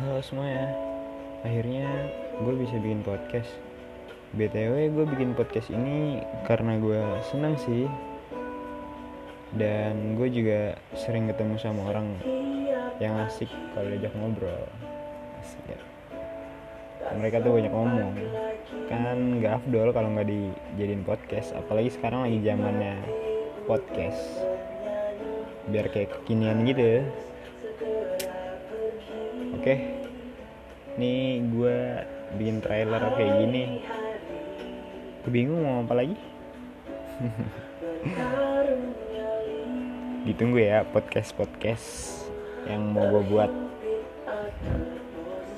Halo semuanya, akhirnya gue bisa bikin podcast. BTW gue bikin podcast ini karena gue senang sih. Dan gue juga sering ketemu sama orang yang asik kalau diajak ngobrol. Asik ya. Mereka tuh banyak ngomong. Kan gak afdol kalau gak dijadiin podcast. Apalagi sekarang lagi zamannya podcast. Biar kayak kekinian gitu ya. Oke, ini gue bikin trailer kayak gini. Gue bingung mau apa lagi. Ditunggu ya podcast-podcast yang mau gue buat.